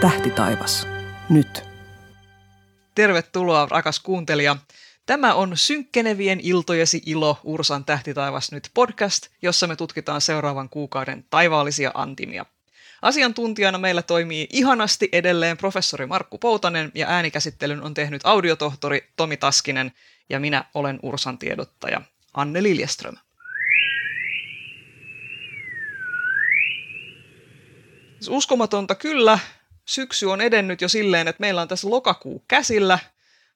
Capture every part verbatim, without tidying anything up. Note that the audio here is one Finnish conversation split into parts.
Tähtitaivas. Nyt. Tervetuloa, rakas kuuntelija. Tämä on Synkkenevien iltojesi ilo Ursan Tähtitaivas nyt -podcast, jossa me tutkitaan seuraavan kuukauden taivaallisia antimia. Asiantuntijana meillä toimii ihanasti edelleen professori Markku Poutanen ja äänikäsittelyn on tehnyt audiotohtori Tomi Taskinen ja minä olen Ursan tiedottaja Anne Liljeström. Uskomatonta kyllä, syksy on edennyt jo silleen, että meillä on tässä lokakuu käsillä.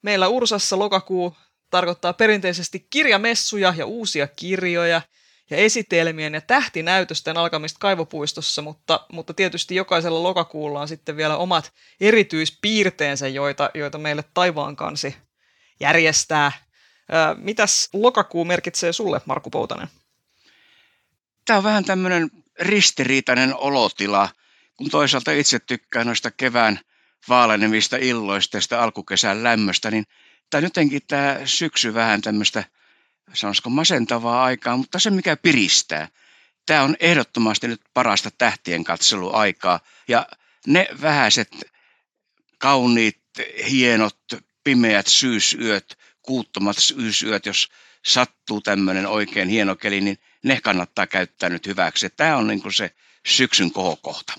Meillä Ursassa lokakuu tarkoittaa perinteisesti kirjamessuja ja uusia kirjoja ja esitelmien ja tähtinäytösten alkamista Kaivopuistossa, mutta, mutta tietysti jokaisella lokakuulla on sitten vielä omat erityispiirteensä, joita, joita meille taivaan kansi järjestää. Ää, mitäs lokakuu merkitsee sulle, Markku Poutanen? Tämä on vähän tämmöinen ristiriitainen olotila, kun toisaalta itse tykkään noista kevään vaalenevista illoista ja sitä alkukesän lämmöstä, niin tämä jotenkin tämä syksy vähän tämmöistä, sanoisiko masentavaa aikaa, mutta se mikä piristää. Tämä on ehdottomasti nyt parasta tähtien katseluaikaa ja ne vähäiset kauniit, hienot, pimeät syysyöt, kuuttomat syysyöt, jos sattuu tämmöinen oikein hieno keli, niin ne kannattaa käyttää nyt hyväksi. Tämä on niin kuin se syksyn kohokohta.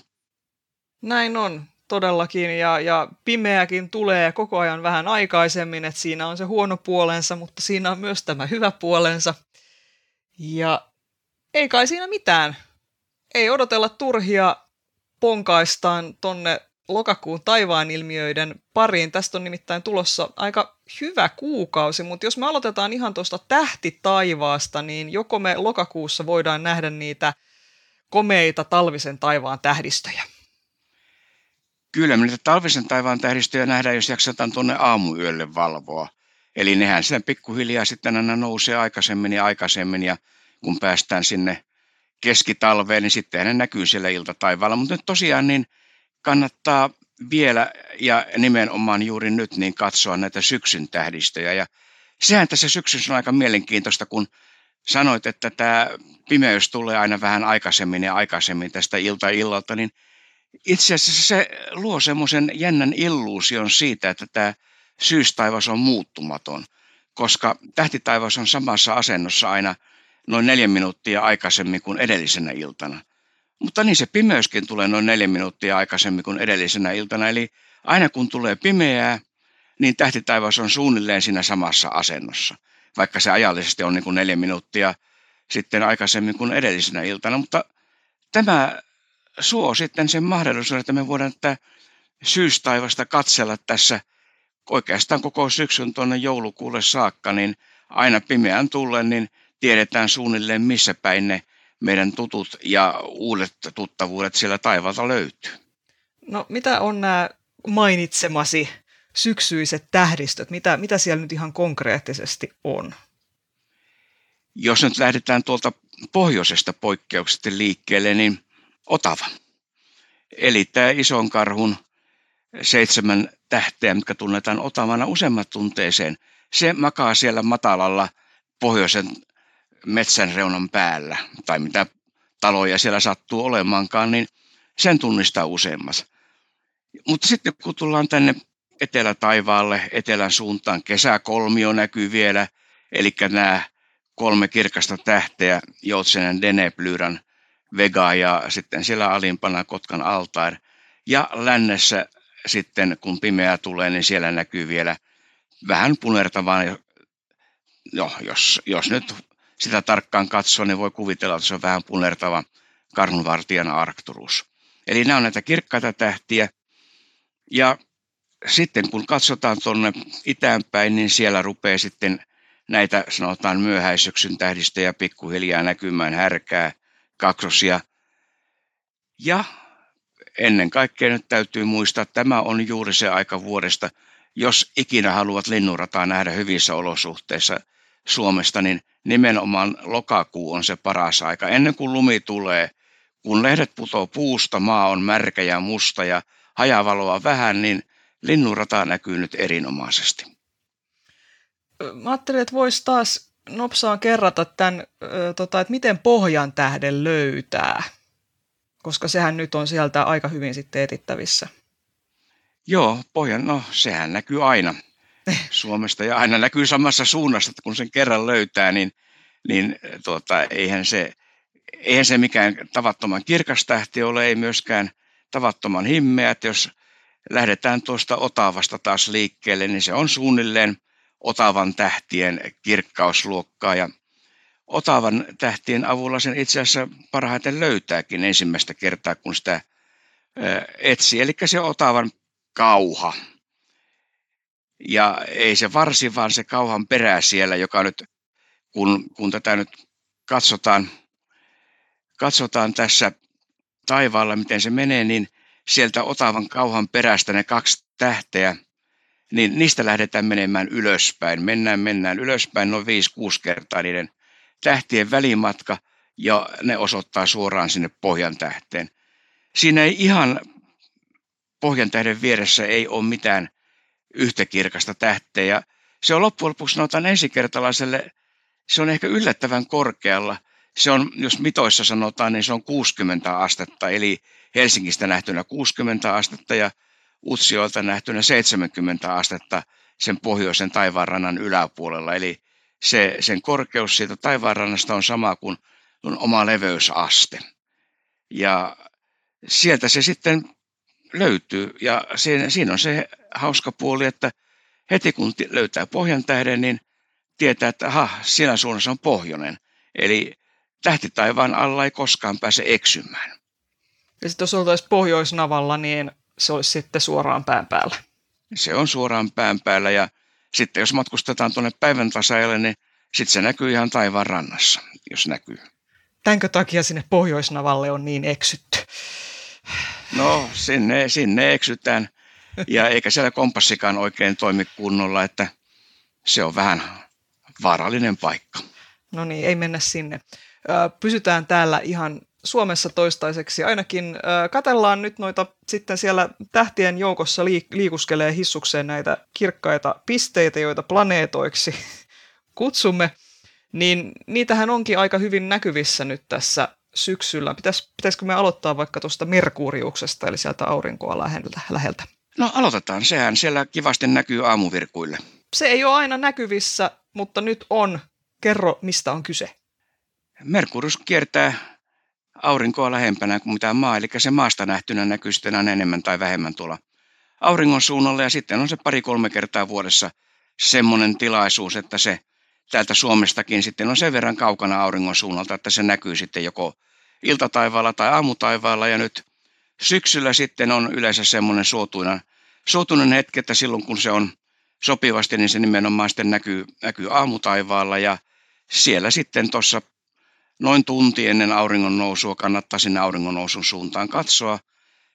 Näin on todellakin ja, ja pimeäkin tulee koko ajan vähän aikaisemmin, että siinä on se huono puolensa, mutta siinä on myös tämä hyvä puolensa. Ja ei kai siinä mitään. Ei odotella turhia, ponkaistaan tonne lokakuun taivaanilmiöiden pariin. Tästä on nimittäin tulossa aika hyvä kuukausi, mutta jos me aloitetaan ihan tuosta tähtitaivaasta, niin joko me lokakuussa voidaan nähdä niitä komeita talvisen taivaan tähdistöjä. Kyllä, me niitä talvisen taivaan tähdistöjä nähdään, jos jaksetaan tuonne aamuyölle valvoa. Eli nehän sitten pikkuhiljaa sitten aina nousee aikaisemmin ja aikaisemmin, ja kun päästään sinne keskitalveen, niin sitten ne näkyy siellä iltataivaalla. Mutta nyt tosiaan niin kannattaa vielä, ja nimenomaan juuri nyt, niin katsoa näitä syksyn tähdistöjä. Ja sehän tässä syksyssä on aika mielenkiintoista, kun sanoit, että tämä pimeys tulee aina vähän aikaisemmin ja aikaisemmin tästä ilta-illalta, niin itse asiassa se luo semmoisen jännän illuusion siitä, että tämä syystaivas on muuttumaton, koska tähtitaivas on samassa asennossa aina noin neljä minuuttia aikaisemmin kuin edellisenä iltana. Mutta niin se pimeyskin tulee noin neljä minuuttia aikaisemmin kuin edellisenä iltana, eli aina kun tulee pimeää, niin tähtitaivas on suunnilleen siinä samassa asennossa, vaikka se ajallisesti on niin kuin neljä minuuttia sitten aikaisemmin kuin edellisenä iltana, mutta tämä suo sitten sen mahdollisuuden, että me voidaan tätä syystaivasta katsella tässä oikeastaan koko syksyn tuonne joulukuulle saakka, niin aina pimeän tullen, niin tiedetään suunnilleen missä päin ne meidän tutut ja uudet tuttavuudet siellä taivaalta löytyy. No mitä on nämä mainitsemasi syksyiset tähdistöt? Mitä, mitä siellä nyt ihan konkreettisesti on? Jos nyt lähdetään tuolta pohjoisesta poikkeuksesta liikkeelle, niin Otava. Eli tämä ison karhun seitsemän tähteä, mitkä tunnetaan Otavana useammat tunteeseen, se makaa siellä matalalla pohjoisen metsän reunan päällä, tai mitä taloja siellä sattuu olemaankaan, niin sen tunnistaa useimmat. Mutta sitten kun tullaan tänne etelätaivaalle, etelän suuntaan, kesäkolmio näkyy vielä, eli nämä kolme kirkasta tähteä, Joutsenen, Deneblyran, Vega ja sitten siellä alimpana Kotkan Altair. Ja lännessä sitten, kun pimeää tulee, niin siellä näkyy vielä vähän punertavaa. No, jos, jos nyt sitä tarkkaan katsoo, niin voi kuvitella, että se on vähän punertava karhunvartijan Arkturus. Eli nämä on näitä kirkkaita tähtiä. Ja sitten kun katsotaan tuonne itäänpäin, niin siellä rupeaa sitten näitä sanotaan myöhäisyksyn tähdistöjä pikkuhiljaa näkymään härkää, kaksosia. Ja ennen kaikkea nyt täytyy muistaa, että tämä on juuri se aika vuodesta, jos ikinä haluat linnunrataa nähdä hyvissä olosuhteissa Suomesta, niin nimenomaan lokakuu on se paras aika. Ennen kuin lumi tulee, kun lehdet putoo puusta, maa on märkä ja musta ja hajavaloa vähän, niin linnunrataa näkyy nyt erinomaisesti. Mä ajattelin, että voisi taas nopsaan kerrata tämän, tota, että miten Pohjantähden löytää, koska sehän nyt on sieltä aika hyvin sitten etittävissä. Joo, pohjan, no sehän näkyy aina Suomesta ja aina näkyy samassa suunnassa, että kun sen kerran löytää, niin, niin tuota, eihän, se, eihän se mikään tavattoman kirkas tähti ole, ei myöskään tavattoman himmeä, että jos lähdetään tuosta Otavasta taas liikkeelle, niin se on suunnilleen Otavan tähtien kirkkausluokkaa ja Otavan tähtien avulla sen itse asiassa parhaiten löytääkin ensimmäistä kertaa, kun sitä etsii, eli se Otavan kauha. Ja ei se varsin, vaan se kauhan perä siellä, joka nyt, kun, kun tätä nyt katsotaan, katsotaan tässä taivaalla, miten se menee, niin sieltä Otavan kauhan perästä ne kaksi tähteä, niin niistä lähdetään menemään ylöspäin. Mennään, mennään ylöspäin noin viisi kuusi kertaa niiden tähtien välimatka, ja ne osoittaa suoraan sinne Pohjantähteen. Siinä ei ihan Pohjantähden vieressä ei ole mitään yhtä kirkasta tähteä. Ja se on loppujen lopuksi, sanotaan ensikertalaiselle, se on ehkä yllättävän korkealla. Se on, jos mitoissa sanotaan, niin se on kuusikymmentä astetta, eli Helsingistä nähtynä kuusikymmentä astetta ja Utsjoelta nähtynä seitsemänkymmentä astetta sen pohjoisen taivaanrannan yläpuolella. Eli se, sen korkeus siitä taivaanrannasta on sama kuin on oma leveysaste. Ja sieltä se sitten löytyy, ja siinä, siinä on se hauska puoli, että heti kun löytää Pohjantähden, niin tietää, että aha, siinä suunnassa on pohjoinen. Eli tähtitaivaan alla ei koskaan pääse eksymään. Ja sitten jos oltaisiin pohjoisnavalla, niin se olisi sitten suoraan pään päällä. Se on suoraan pään päällä, ja sitten jos matkustetaan tuonne päivän tasajalle, niin sitten se näkyy ihan taivaan rannassa, jos näkyy. Tämänkö takia sinne pohjoisnavalle on niin eksytty? No, sinne, sinne eksytään, ja eikä siellä kompassikaan oikein toimi kunnolla, että se on vähän vaarallinen paikka. No niin, ei mennä sinne. Pysytään täällä ihan Suomessa toistaiseksi. Ainakin katsellaan nyt noita, sitten siellä tähtien joukossa liikuskelee hissukseen näitä kirkkaita pisteitä, joita planeetoiksi kutsumme. Niin niitähän onkin aika hyvin näkyvissä nyt tässä syksyllä. Pitäis, pitäisikö me aloittaa vaikka tuosta Merkuriuksesta, eli sieltä aurinkoa läheltä? No aloitetaan, sehän siellä kivasti näkyy aamuvirkuille. Se ei ole aina näkyvissä, mutta nyt on. Kerro, mistä on kyse. Merkurius kiertää aurinkoa lähempänä kuin mitä maa, eli se maasta nähtynä näkyy sitten aina enemmän tai vähemmän tuolla auringon suunnalla, ja sitten on se pari-kolme kertaa vuodessa semmoinen tilaisuus, että se täältä Suomestakin sitten on sen verran kaukana auringon suunnalta, että se näkyy sitten joko iltataivaalla tai aamutaivaalla, ja nyt syksyllä sitten on yleensä semmoinen suotuinen, suotuinen hetki, että silloin kun se on sopivasti, niin se nimenomaan sitten näkyy, näkyy aamutaivaalla, ja siellä sitten tuossa noin tunti ennen auringon nousua kannattaa sinne auringon nousun suuntaan katsoa.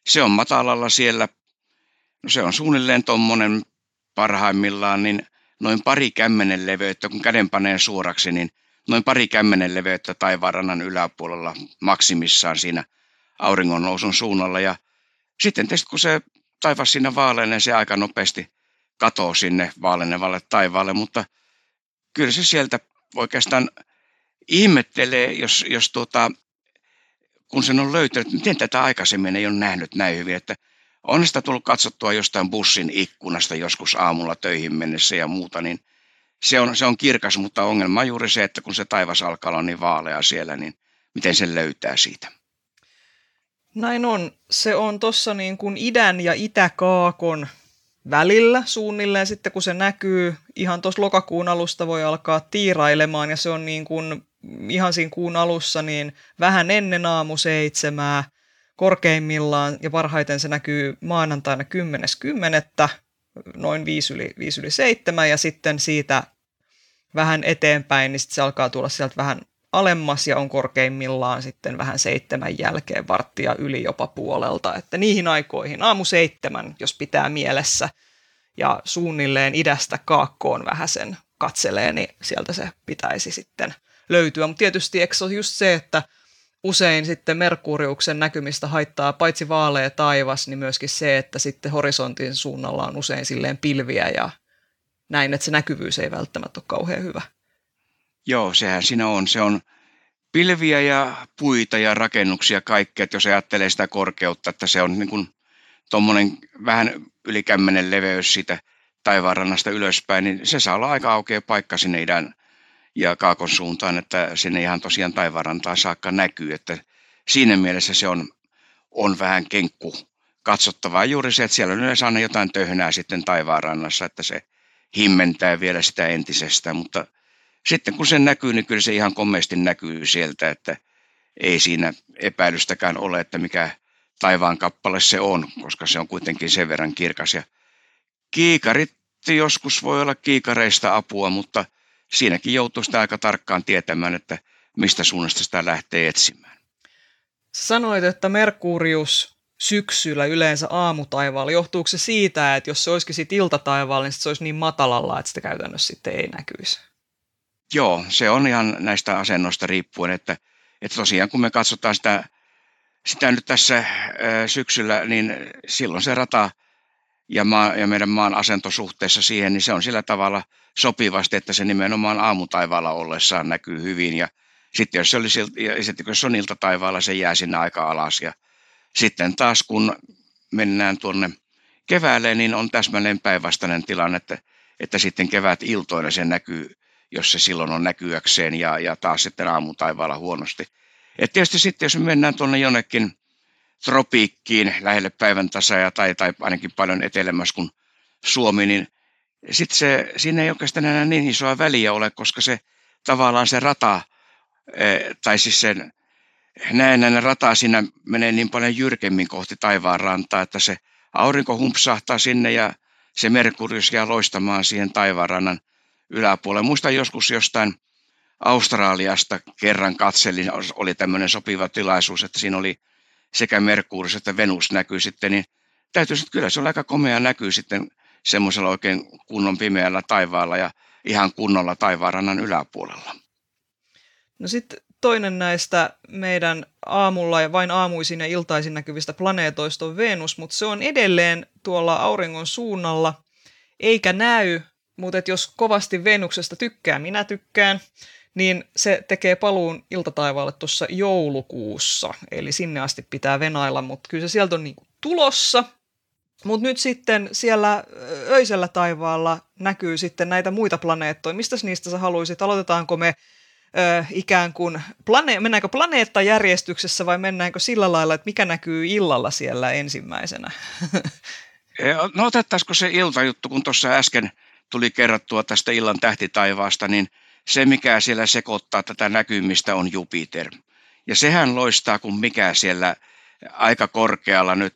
Se on matalalla siellä, no se on suunnilleen tuommoinen parhaimmillaan, niin noin pari kämmenen leveyttä, kun käden panee suoraksi, niin noin pari kämmenen leveyttä taivaanrannan yläpuolella maksimissaan siinä auringon nousun suunnalla. Ja sitten tietysti kun se taivas siinä vaaleanee, se aika nopeasti katoo sinne vaalenevalle taivaalle, mutta kyllä se sieltä oikeastaan ihmettelee, jos, jos tuota, kun sen on löytänyt, miten tätä aikaisemmin ei ole nähnyt näin hyvin, että on sitä tullut katsottua jostain bussin ikkunasta joskus aamulla töihin mennessä ja muuta, niin se on, se on kirkas, mutta ongelma on juuri se, että kun se taivas alkaa olla niin vaalea siellä, niin miten sen löytää siitä? Näin on. Se on tuossa niin kuin idän ja itäkaakon välillä suunnilleen, sitten kun se näkyy, ihan tuossa lokakuun alusta voi alkaa tiirailemaan, ja se on niin kuin ihan siinä kuun alussa niin vähän ennen aamu seitsemää korkeimmillaan, ja parhaiten se näkyy maanantaina kymmenes kymmenettä noin viisi yli seitsemän, ja sitten siitä vähän eteenpäin, niin sitten se alkaa tulla sieltä vähän alemmas ja on korkeimmillaan sitten vähän seitsemän jälkeen varttia yli jopa puolelta, että niihin aikoihin aamu seitsemän, jos pitää mielessä ja suunnilleen idästä kaakkoon vähän sen katselee, niin sieltä se pitäisi sitten löytyä. Mutta tietysti eikö se ole just se, että usein sitten Merkuriuksen näkymistä haittaa paitsi vaalea taivas, niin myöskin se, että sitten horisontin suunnalla on usein silleen pilviä ja näin, että se näkyvyys ei välttämättä ole kauhean hyvä. Joo, sehän siinä on. Se on pilviä ja puita ja rakennuksia kaikkea, että jos ajattelee sitä korkeutta, että se on niin kuin tuommoinen vähän yli kämmenen leveys siitä taivaanrannasta ylöspäin, niin se saa olla aika aukea paikka sinne idän ja kaakon suuntaan, että sinne ihan tosiaan taivaanrantaa saakka näkyy, että siinä mielessä se on, on vähän kenkku katsottavaa juuri se, että siellä on yleensä aina jotain töhnää sitten taivaanrannassa, että se himmentää vielä sitä entisestään, mutta sitten kun se näkyy, niin kyllä se ihan komeasti näkyy sieltä, että ei siinä epäilystäkään ole, että mikä taivaan kappale se on, koska se on kuitenkin sen verran kirkas. Ja kiikarit joskus voi olla kiikareista apua, mutta siinäkin joutuu sitä aika tarkkaan tietämään, että mistä suunnasta sitä lähtee etsimään. Sanoit, että Merkurius syksyllä yleensä aamutaivaalla. Johtuuko se siitä, että jos se olisikin siitä iltataivaalla, niin se olisi niin matalalla, että sitä käytännössä sitten ei näkyisi? Joo, se on ihan näistä asennoista riippuen, että, että tosiaan kun me katsotaan sitä, sitä nyt tässä syksyllä, niin silloin se rata ja, maa, ja meidän maan asento suhteessa siihen, niin se on sillä tavalla sopivasti, että se nimenomaan aamutaivaalla ollessaan näkyy hyvin ja sitten jos se, oli, ja sitten jos se on iltataivaalla, se jää sinne aika alas ja sitten taas kun mennään tuonne keväälle, niin on täsmälleen päinvastainen tilanne, että, että sitten kevät iltoina se näkyy, jos se silloin on näkyäkseen ja, ja taas sitten aamutaivaalla huonosti. Et tietysti sitten, jos me mennään tuonne jonnekin tropiikkiin lähelle päivän tasaa tai, tai ainakin paljon etelämässä kuin Suomi, niin sitten se, siinä ei oikeastaan enää niin isoa väliä ole, koska se tavallaan se rata, tai siis sen näennäinen rata siinä menee niin paljon jyrkemmin kohti taivaan rantaa, että se aurinko humpsahtaa sinne ja se Merkurius jää loistamaan siihen taivaanrannan yläpuolella. Muistan joskus jostain Australiasta kerran katselin, oli tämmöinen sopiva tilaisuus, että siinä oli sekä Merkurius että Venus näkyy sitten, niin täytyy sitten, kyllä se on aika komea näkyy sitten semmoisella oikein kunnon pimeällä taivaalla ja ihan kunnolla taivaanrannan yläpuolella. No sitten toinen näistä meidän aamulla ja vain aamuisin ja iltaisin näkyvistä planeetoista on Venus, mutta se on edelleen tuolla auringon suunnalla eikä näy. Mutta jos kovasti Venuksesta tykkää, minä tykkään, niin se tekee paluun iltataivaalle tuossa joulukuussa. Eli sinne asti pitää venailla, mutta kyllä se sieltä on niinku tulossa. Mutta nyt sitten siellä öisellä taivaalla näkyy sitten näitä muita planeettoja. Mistäs niistä sä haluaisit? Aloitetaanko me ö, ikään kuin, plane- mennäänkö planeettajärjestyksessä vai mennäänkö sillä lailla, että mikä näkyy illalla siellä ensimmäisenä? No otettaisiko se iltajuttu, kun tuossa äsken tuli kerrottua tästä illan tähtitaivaasta, niin se mikä siellä sekoittaa tätä näkymistä on Jupiter. Ja sehän loistaa kun mikä siellä aika korkealla nyt,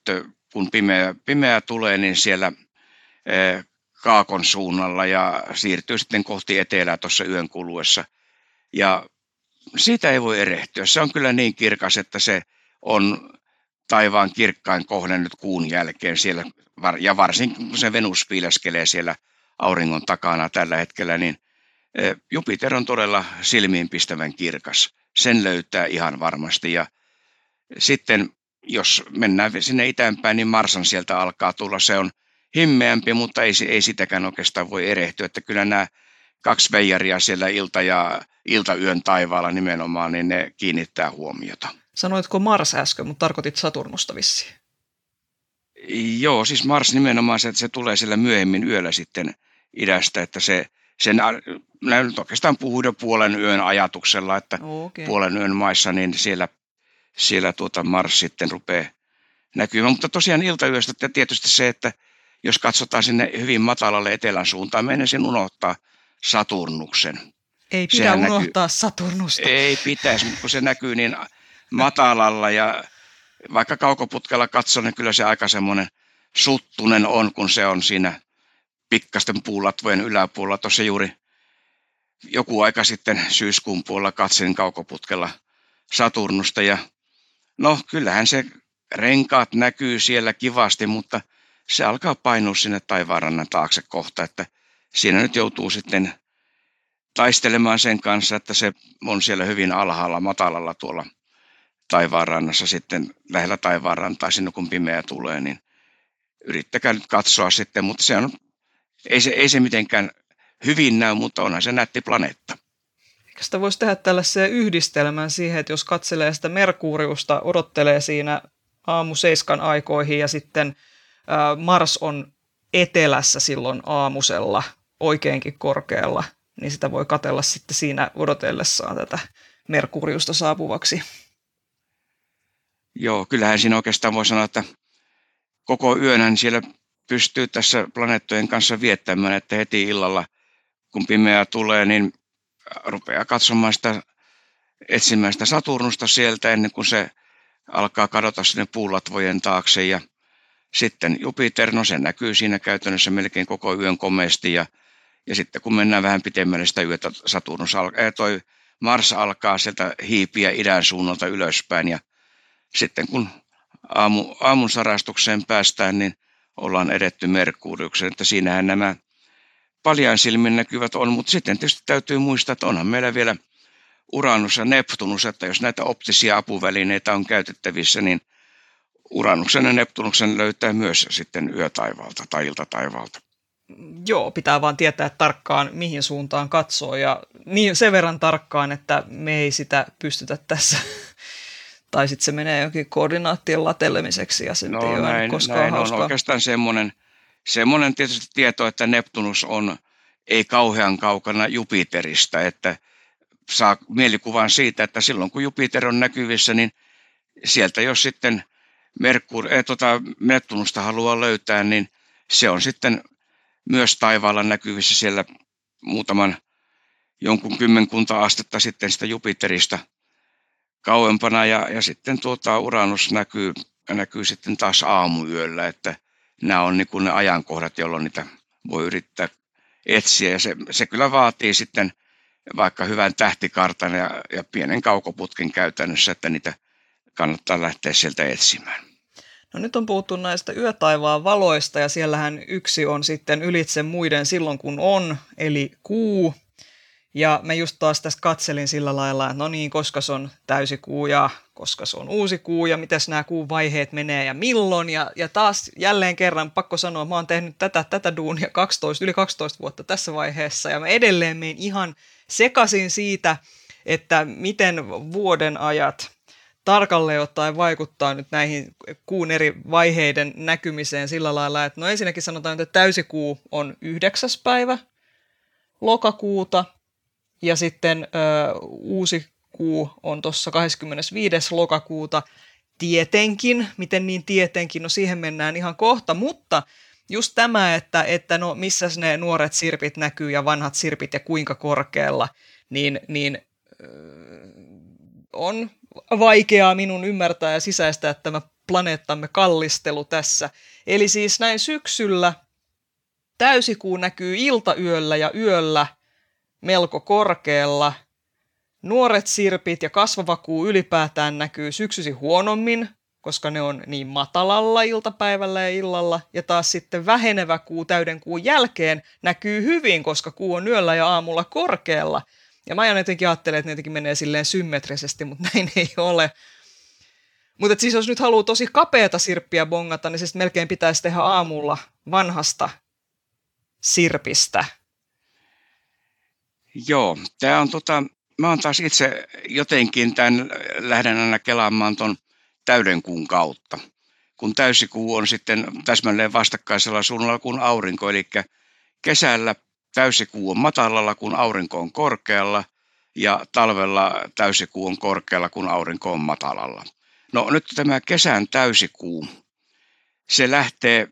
kun pimeä, pimeä tulee, niin siellä eh, kaakon suunnalla ja siirtyy sitten kohti etelää tuossa yön kuluessa. Ja siitä ei voi erehtyä. Se on kyllä niin kirkas, että se on taivaan kirkkain kohde nyt kuun jälkeen siellä, ja varsinkin kun se Venus piileskelee siellä auringon takana tällä hetkellä, niin Jupiter on todella silmiinpistävän kirkas. Sen löytää ihan varmasti. Ja sitten jos mennään sinne itäänpäin, niin Marsan sieltä alkaa tulla. Se on himmeämpi, mutta ei, ei sitäkään oikeastaan voi erehtyä. Että kyllä nämä kaksi veijaria siellä ilta- ja iltayön taivaalla nimenomaan, niin ne kiinnittää huomiota. Sanoitko Mars äsken, mutta tarkoitit Saturnusta vissiin. Joo, siis Mars nimenomaan se, että se tulee siellä myöhemmin yöllä sitten idästä, että se, sen, minä nyt oikeastaan puhuin jo puolen yön ajatuksella, että okay. Puolen yön maissa, niin siellä, siellä tuota Mars sitten rupeaa näkymään. Mutta tosiaan iltayöstä tietysti se, että jos katsotaan sinne hyvin matalalle etelän suuntaan, meidän sen unohtaa Saturnuksen. Ei pidä Sehän unohtaa näkyy, Saturnusta. Ei pitäisi, mutta kun se näkyy niin matalalla ja vaikka kaukoputkella katson, niin kyllä se aika semmoinen suttunen on, kun se on siinä pikkasten puulatvojen yläpuolella. Tuossa juuri joku aika sitten syyskuun puolella katselin kaukoputkella Saturnusta. Ja no kyllähän se renkaat näkyy siellä kivasti, mutta se alkaa painua sinne taivaanrannan taakse kohta. Että siinä nyt joutuu sitten taistelemaan sen kanssa, että se on siellä hyvin alhaalla, matalalla tuolla taivaanrannassa sitten, lähellä taivaanrantaa sinne kun pimeä tulee, niin yrittäkää nyt katsoa sitten, mutta se on, ei, se, ei se mitenkään hyvin näy, mutta onhan se nätti planeetta. Ehkä sitä voisi tehdä tällaiseen yhdistelmään siihen, että jos katselee sitä Merkuriusta, odottelee siinä aamuseiskan aikoihin ja sitten Mars on etelässä silloin aamusella oikeinkin korkealla, niin sitä voi katsella sitten siinä odotellessaan tätä Merkuriusta saapuvaksi. Joo, kyllähän siinä oikeastaan voi sanoa, että koko yönä siellä pystyy tässä planeettojen kanssa viettämään, että heti illalla, kun pimeää tulee, niin rupeaa katsomaan sitä, etsimään sitä Saturnusta sieltä ennen kuin se alkaa kadota sinne puulatvojen taakse. Ja sitten Jupiter, no se näkyy siinä käytännössä melkein koko yön komeasti. Ja, ja sitten kun mennään vähän pitemmälle sitä yötä, Saturnus alkaa, ja toi Mars alkaa sieltä hiipiä idän suunnalta ylöspäin. Ja sitten kun aamu, aamun sarastukseen päästään, niin ollaan edetty Merkuriukseen, että siinähän nämä paljain silmin näkyvät on, mutta sitten tietysti täytyy muistaa, että onhan meillä vielä Uranus ja Neptunus, että jos näitä optisia apuvälineitä on käytettävissä, niin Uranuksen ja Neptunuksen löytää myös sitten yötaivaalta tai iltataivalta. Joo, pitää vaan tietää tarkkaan, mihin suuntaan katsoo, ja niin sen verran tarkkaan, että me ei sitä pystytä tässä. Tai sitten se menee jokin koordinaattien latelemiseksi, ja se no, ei näin, ole koskaan näin hauskaa. On oikeastaan semmoinen, semmoinen tietysti tieto, että Neptunus on ei kauhean kaukana Jupiterista, että saa mielikuvan siitä, että silloin kun Jupiter on näkyvissä, niin sieltä jos sitten Merkur, eh, tota, Neptunusta haluaa löytää, niin se on sitten myös taivaalla näkyvissä siellä muutaman jonkun kymmenkunta astetta sitten sitä Jupiterista kauempana, ja, ja sitten tuota Uranus näkyy, näkyy sitten taas aamuyöllä, että nämä on niin kuin ne ajankohdat, jolloin niitä voi yrittää etsiä, ja se, se kyllä vaatii sitten vaikka hyvän tähtikartan ja, ja pienen kaukoputken käytännössä, että niitä kannattaa lähteä sieltä etsimään. No nyt on puhuttu näistä yötaivaan valoista, ja siellähän yksi on sitten ylitse muiden silloin kun on, eli kuu. Ja mä just taas tässä katselin sillä lailla, että no niin, koska se on täysikuu ja koska se on uusi kuu ja mitäs nämä kuun vaiheet menee ja milloin. Ja, ja taas jälleen kerran pakko sanoa, että mä oon tehnyt tätä, tätä duunia kaksitoista, yli kaksitoista vuotta tässä vaiheessa. Ja mä edelleen menin ihan sekaisin siitä, että miten vuoden ajat tarkalleen ottaen vaikuttaa nyt näihin kuun eri vaiheiden näkymiseen sillä lailla, että no ensinnäkin sanotaan, että täysikuu on yhdeksäs päivä lokakuuta. Ja sitten ö, uusi kuu on tuossa kahdeskymmenesviides lokakuuta. Tietenkin, miten niin tietenkin, no siihen mennään ihan kohta, mutta just tämä, että, että no missäs ne nuoret sirpit näkyy ja vanhat sirpit ja kuinka korkealla, niin, niin ö, on vaikeaa minun ymmärtää ja sisäistää tämä planeettamme kallistelu tässä. Eli siis näin syksyllä täysikuu näkyy iltayöllä ja yöllä melko korkealla. Nuoret sirpit ja kasvava kuu ylipäätään näkyy syksyisin huonommin, koska ne on niin matalalla iltapäivällä ja illalla. Ja taas sitten vähenevä kuu täyden kuun jälkeen näkyy hyvin, koska kuu on yöllä ja aamulla korkealla. Ja mä aina jotenkin ajattelen, että ne jotenkin menee silleen symmetrisesti, mutta näin ei ole. Mutta siis jos nyt haluaa tosi kapeata sirppiä bongata, niin siis melkein pitäisi tehdä aamulla vanhasta sirpistä. Joo, tämä on tota, mä oon taas itse jotenkin tämän lähden aina kelaamaan ton täydenkuun kautta, kun täysikuu on sitten täsmälleen vastakkaisella suunnalla kuin aurinko, eli kesällä täysikuu on matalalla, kun aurinko on korkealla, ja talvella täysikuu on korkealla, kun aurinko on matalalla. No nyt tämä kesän täysikuu, se lähtee,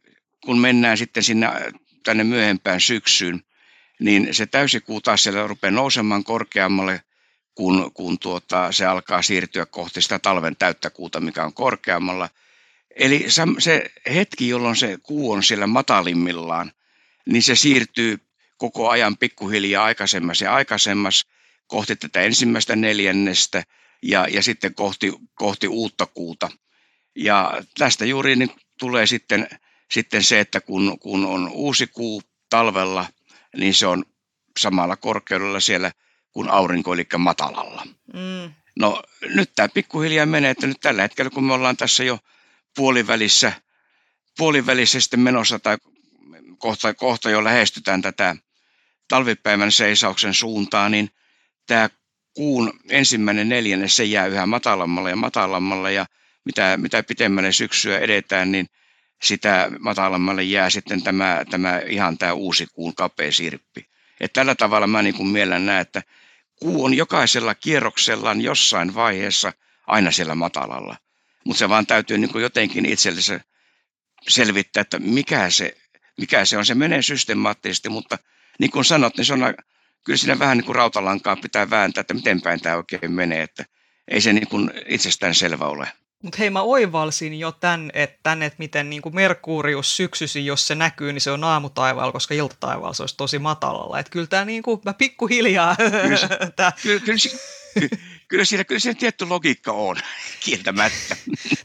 kun mennään sitten sinne tänne myöhempään syksyyn, niin se täysikuu taas siellä rupeaa nousemaan korkeammalle, kun, kun tuota, se alkaa siirtyä kohti sitä talven täyttä kuuta, mikä on korkeammalla. Eli se hetki, jolloin se kuu on siellä matalimmillaan, niin se siirtyy koko ajan pikkuhiljaa aikaisemmas ja aikaisemmas kohti tätä ensimmäistä neljännestä ja, ja sitten kohti, kohti uutta kuuta. Ja tästä juuri niin tulee sitten, sitten se, että kun, kun on uusi kuu talvella, niin se on samalla korkeudella siellä kuin aurinko, eli matalalla. Mm. No nyt tämä pikkuhiljaa menee, että nyt tällä hetkellä, kun me ollaan tässä jo puolivälissä, puolivälissä sitten menossa tai kohta, kohta jo lähestytään tätä talvipäivän seisauksen suuntaa, niin tämä kuun ensimmäinen neljännes se jää yhä matalammalle ja matalammalle, ja mitä, mitä pitemmälle syksyä edetään, niin sitä matalammalle jää sitten tämä, tämä, ihan tämä uusi kuun kapea sirppi. Et tällä tavalla mä niin kuin mielen näen, että kuu on jokaisella kierroksellaan jossain vaiheessa aina siellä matalalla, mutta se vaan täytyy niin kuin jotenkin itsellensä selvittää, että mikä se, mikä se on. Se menee systemaattisesti, mutta niin kuin sanot, niin se on, kyllä siinä vähän niin kuin rautalankaa pitää vääntää, että miten päin tämä oikein menee, että ei se niin kuin itsestään selvä ole. Mutta hei, mä oivalsin jo tämän, että, tämän, että miten niin kuin Merkurius syksyisin, jos se näkyy, niin se on aamutaivaalla, koska iltataivaalla se olisi tosi matalalla. Että kyllä tämä niin kuin, mä pikkuhiljaa... Kyllä, se, kyllä, kyllä, kyllä, kyllä, siinä, kyllä siinä tietty logiikka on, kieltämättä.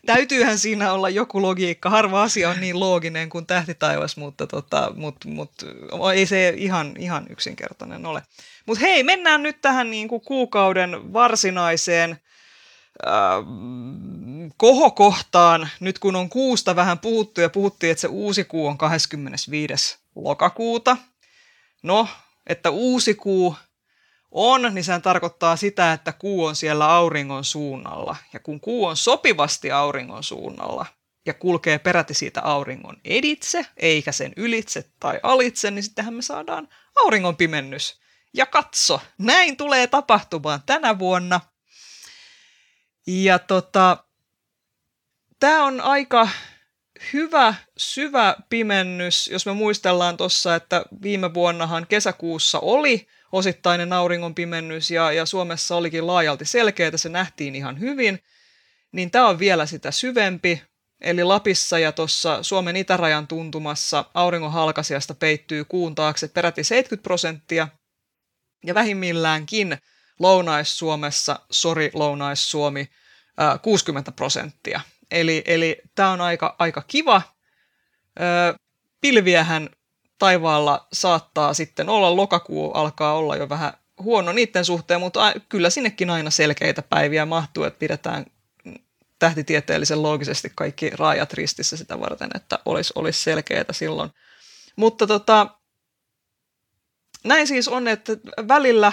Täytyyhän siinä olla joku logiikka. Harva asia on niin looginen kuin tähtitaivas, mutta tota, mut, mut, ei se ihan, ihan yksinkertainen ole. Mutta hei, mennään nyt tähän niin kuin kuukauden varsinaiseen... kohokohtaan, nyt kun on kuusta vähän puhuttu ja puhuttiin, että se uusi kuu on kahdeskymmenesviides lokakuuta. No, että uusi kuu on, niin sehän tarkoittaa sitä, että kuu on siellä auringon suunnalla. Ja kun kuu on sopivasti auringon suunnalla ja kulkee peräti siitä auringon editse, eikä sen ylitse tai alitse, niin sittenhän me saadaan auringon pimennys. Ja katso, näin tulee tapahtumaan tänä vuonna. Ja tota, tämä on aika hyvä, syvä pimennys, jos me muistellaan tuossa, että viime vuonnahan kesäkuussa oli osittainen auringon pimennys ja, ja Suomessa olikin laajalti selkeää, se nähtiin ihan hyvin, niin tämä on vielä sitä syvempi. Eli Lapissa ja tuossa Suomen itärajan tuntumassa auringon halkasiasta peittyy kuun taakse peräti seitsemänkymmentä prosenttia ja vähimmilläänkin Lounais-Suomessa, sori Lounais-Suomi, kuusikymmentä prosenttia. Eli, eli tämä on aika, aika kiva. Pilviähän taivaalla saattaa sitten olla, lokakuu alkaa olla jo vähän huono niiden suhteen, mutta kyllä sinnekin aina selkeitä päiviä mahtuu, että pidetään tähtitieteellisen loogisesti kaikki raajat ristissä sitä varten, että olisi, olisi selkeitä silloin. Mutta tota, näin siis on, että välillä...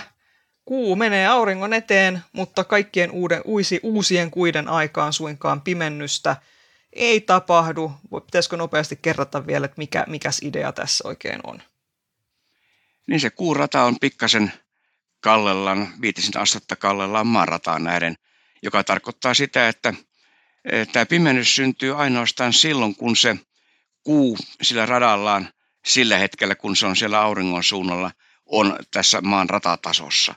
kuu menee auringon eteen, mutta kaikkien uuden, uusi, uusien kuiden aikaan suinkaan pimennystä ei tapahdu. Pitäisikö nopeasti kerrata vielä, että mikä, mikäs idea tässä oikein on? Niin se kuurata on pikkasen kallellaan, viitisen astetta kallellaan maanrataan nähden, joka tarkoittaa sitä, että tämä pimennys syntyy ainoastaan silloin, kun se kuu sillä radallaan sillä hetkellä, kun se on siellä auringon suunnalla, on tässä maan ratatasossa.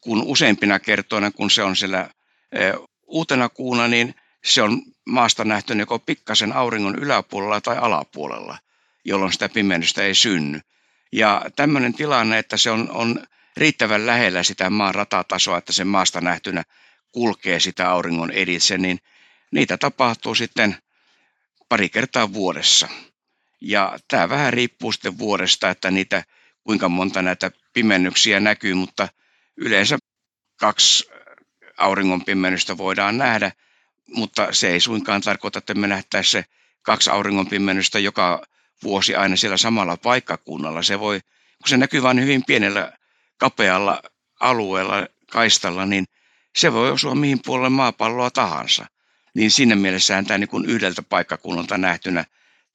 Kun useimpina kertoina, kun se on siellä e, uutena kuuna, niin se on maasta nähtynä joko pikkasen auringon yläpuolella tai alapuolella, jolloin sitä pimennystä ei synny. Ja tämmöinen tilanne, että se on, on riittävän lähellä sitä maan ratatasoa, että se maasta nähtynä kulkee sitä auringon editse, niin niitä tapahtuu sitten pari kertaa vuodessa. Ja tämä vähän riippuu sitten vuodesta, että niitä, kuinka monta näitä pimennyksiä näkyy, mutta yleensä kaksi auringon pimennystä voidaan nähdä, mutta se ei suinkaan tarkoita, että me nähtäisiin se kaksi auringon pimennystä joka vuosi aina siellä samalla paikkakunnalla. Se voi, kun se näkyy vain hyvin pienellä kapealla alueella, kaistalla, niin se voi osua mihin puolelle maapalloa tahansa. Niin siinä mielessään tämä niin kuin yhdeltä paikkakunnalta nähtynä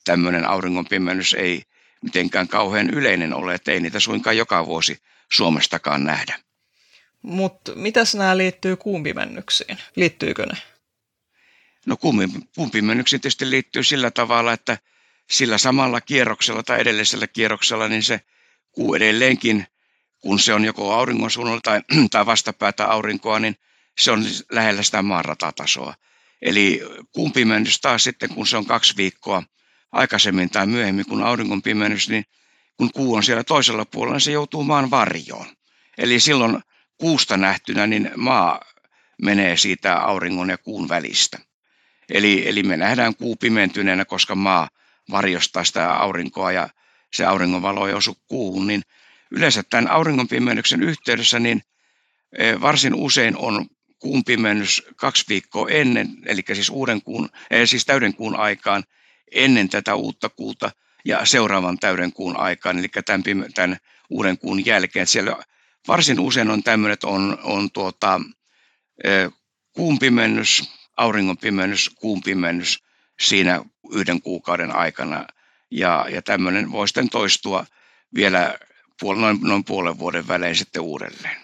tämmöinen auringon pimennys ei mitenkään kauhean yleinen ole, että ei niitä suinkaan joka vuosi Suomestakaan nähdä. Mutta mitäs nämä liittyy kuun pimennyksiin? Liittyykö ne? No kuun pimennyksiin tietysti liittyy sillä tavalla, että sillä samalla kierroksella tai edellisellä kierroksella, niin se kuu edelleenkin, kun se on joko auringon suunnalla tai, tai vastapäätä aurinkoa, niin se on lähellä sitä maanratatasoa. Eli kuun pimennys taas sitten, kun se on kaksi viikkoa aikaisemmin tai myöhemmin kuin auringon pimennys, niin kun kuu on siellä toisella puolella, niin se joutuu maan varjoon. Eli silloin kuusta nähtynä, niin maa menee siitä auringon ja kuun välistä. Eli, eli me nähdään kuu pimentyneenä, koska maa varjostaa sitä aurinkoa ja se auringonvalo ei osu kuuhun. Niin yleensä tämän auringon pimennyksen yhteydessä niin varsin usein on kuun pimennys kaksi viikkoa ennen, eli siis, uuden kuun, siis täyden kuun aikaan, ennen tätä uutta kuuta ja seuraavan täyden kuun aikaan, eli tämän, tämän uuden kuun jälkeen. Siellä varsin usein on tämmöinen, että on, on tuota, kuun pimennys, auringon pimennys, kuun pimennys siinä yhden kuukauden aikana. Ja, ja tämmöinen voi sitten toistua vielä puol- noin, noin puolen vuoden välein sitten uudelleen.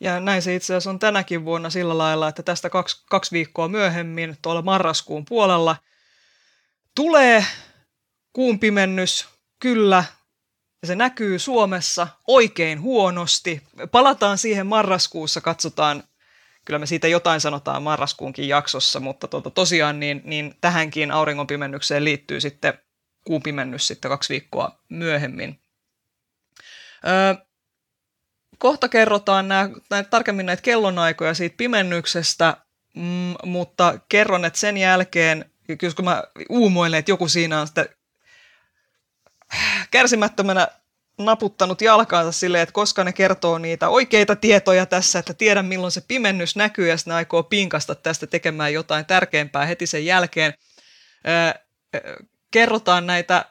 Ja näin se itse asiassa on tänäkin vuonna sillä lailla, että tästä kaksi, kaksi viikkoa myöhemmin tuolla marraskuun puolella tulee kuun pimennys, kyllä, ja se näkyy Suomessa oikein huonosti. Palataan siihen marraskuussa, katsotaan, kyllä me siitä jotain sanotaan marraskuunkin jaksossa, mutta tuota, tosiaan niin, niin tähänkin auringonpimennykseen liittyy sitten kuun pimennys sitten kaksi viikkoa myöhemmin. Öö, kohta kerrotaan nää, näitä, tarkemmin näitä kellonaikoja siitä pimennyksestä, mm, mutta kerron, että sen jälkeen, jos kun mä uumoilen, että joku siinä on sitä kärsimättömänä naputtanut jalkaansa silleen, että koska ne kertoo niitä oikeita tietoja tässä, että tiedän milloin se pimennys näkyy ja sitten ne aikoo pinkasta tästä tekemään jotain tärkeämpää heti sen jälkeen. Öö, kerrotaan näitä,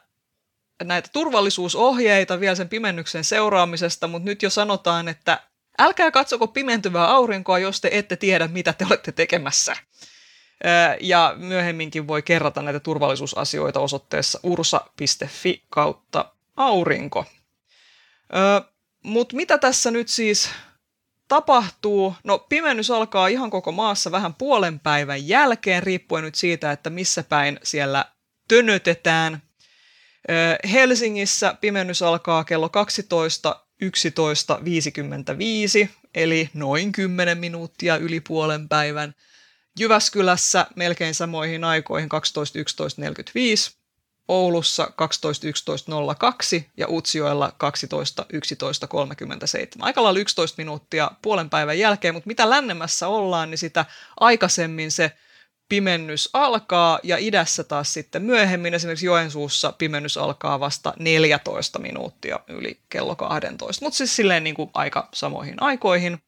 näitä turvallisuusohjeita vielä sen pimennyksen seuraamisesta, mutta nyt jo sanotaan, että älkää katsoko pimentyvää aurinkoa, jos te ette tiedä, mitä te olette tekemässä. Ja myöhemminkin voi kerrata näitä turvallisuusasioita osoitteessa ursa piste fi kautta aurinko. Mutta mitä tässä nyt siis tapahtuu? No pimennys alkaa ihan koko maassa vähän puolen päivän jälkeen, riippuen nyt siitä, että missä päin siellä tönötetään. Helsingissä pimennys alkaa kello kaksitoista yksitoista viisikymmentäviisi, eli noin kymmenen minuuttia yli puolen päivän. Jyväskylässä melkein samoihin aikoihin kaksitoista yksitoista neljäkymmentäviisi, Oulussa kaksitoista yksitoista nolla kaksi ja Utsjoella kaksitoista yksitoista kolmekymmentäseitsemän. Aika lailla yksitoista minuuttia puolen päivän jälkeen, mutta mitä lännemmässä ollaan, niin sitä aikaisemmin se pimennys alkaa ja idässä taas sitten myöhemmin, esimerkiksi Joensuussa pimennys alkaa vasta neljätoista minuuttia yli kello kaksitoista, mutta siis silleen niin kuin aika samoihin aikoihin.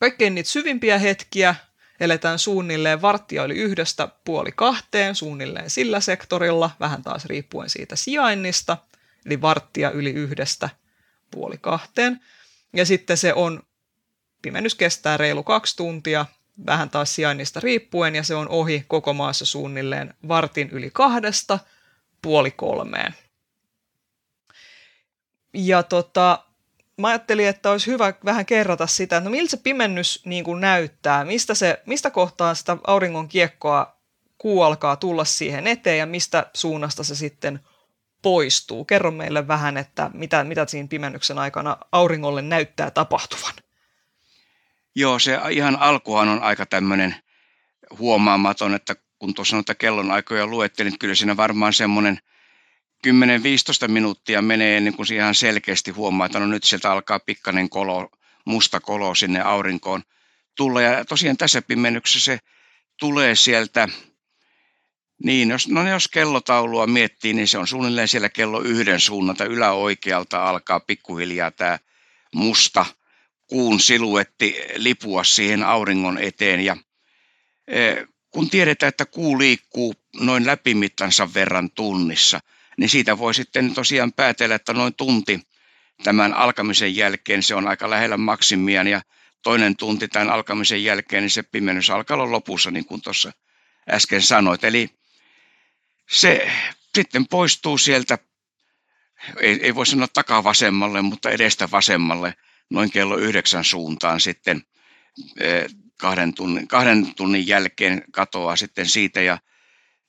Kaikkein niitä syvimpiä hetkiä eletään suunnilleen varttia yli yhdestä puoli kahteen, suunnilleen sillä sektorilla, vähän taas riippuen siitä sijainnista, eli varttia yli yhdestä puoli kahteen. Ja sitten se on, pimennys kestää reilu kaksi tuntia, vähän taas sijainnista riippuen, ja se on ohi koko maassa suunnilleen vartin yli kahdesta puoli kolmeen. Ja tota, mä ajattelin, että olisi hyvä vähän kerrata sitä, että no miltä se pimennys niin kuin näyttää, mistä, se, mistä kohtaa sitä auringon kiekkoa kuu alkaa tulla siihen eteen, ja mistä suunnasta se sitten poistuu. Kerro meille vähän, että mitä, mitä siinä pimennyksen aikana auringolle näyttää tapahtuvan. Joo, se ihan alkuhan on aika tämmöinen huomaamaton, että kun tuossa noita kellonaikoja luettelin, niin kyllä siinä varmaan semmoinen kymmenen viisitoista minuuttia menee ennen kuin ihan selkeästi huomaa, että no nyt sieltä alkaa pikkainen kolo, musta kolo sinne aurinkoon tulla. Ja tosiaan tässä pimennyksessä se tulee sieltä, niin jos, no jos kellotaulua miettii, niin se on suunnilleen siellä kello yhden suunnalta yläoikealta alkaa pikkuhiljaa tämä musta kuun siluetti lipua siihen auringon eteen, ja kun tiedetään, että kuu liikkuu noin läpimittansa verran tunnissa, niin siitä voi sitten tosiaan päätellä, että noin tunti tämän alkamisen jälkeen se on aika lähellä maksimiaan, ja toinen tunti tämän alkamisen jälkeen niin se pimennys alkaa olla lopussa, niin kuin tuossa äsken sanoit. Eli se sitten poistuu sieltä, ei, ei voi sanoa takavasemmalle, mutta edestä vasemmalle, noin kello yhdeksän suuntaan sitten kahden tunnin, kahden tunnin jälkeen katoaa sitten siitä. Ja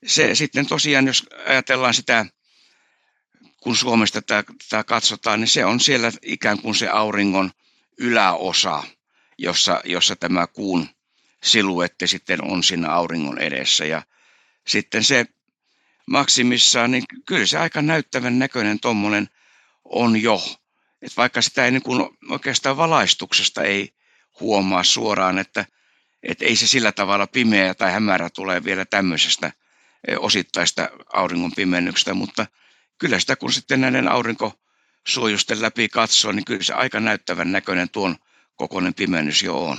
se sitten tosiaan, jos ajatellaan sitä, kun Suomesta tämä katsotaan, niin se on siellä ikään kuin se auringon yläosa, jossa, jossa tämä kuun siluetti sitten on siinä auringon edessä. Ja sitten se maksimissaan, niin kyllä se aika näyttävän näköinen tuommoinen on jo. Että vaikka sitä ei niin kuin oikeastaan valaistuksesta ei huomaa suoraan, että, että ei se sillä tavalla pimeä tai hämärä tulee vielä tämmöisestä osittaista auringon pimennyksestä, mutta kyllä sitä kun sitten näiden aurinkosuojusten läpi katsoo, niin kyllä se aika näyttävän näköinen tuon kokoinen pimennys jo on.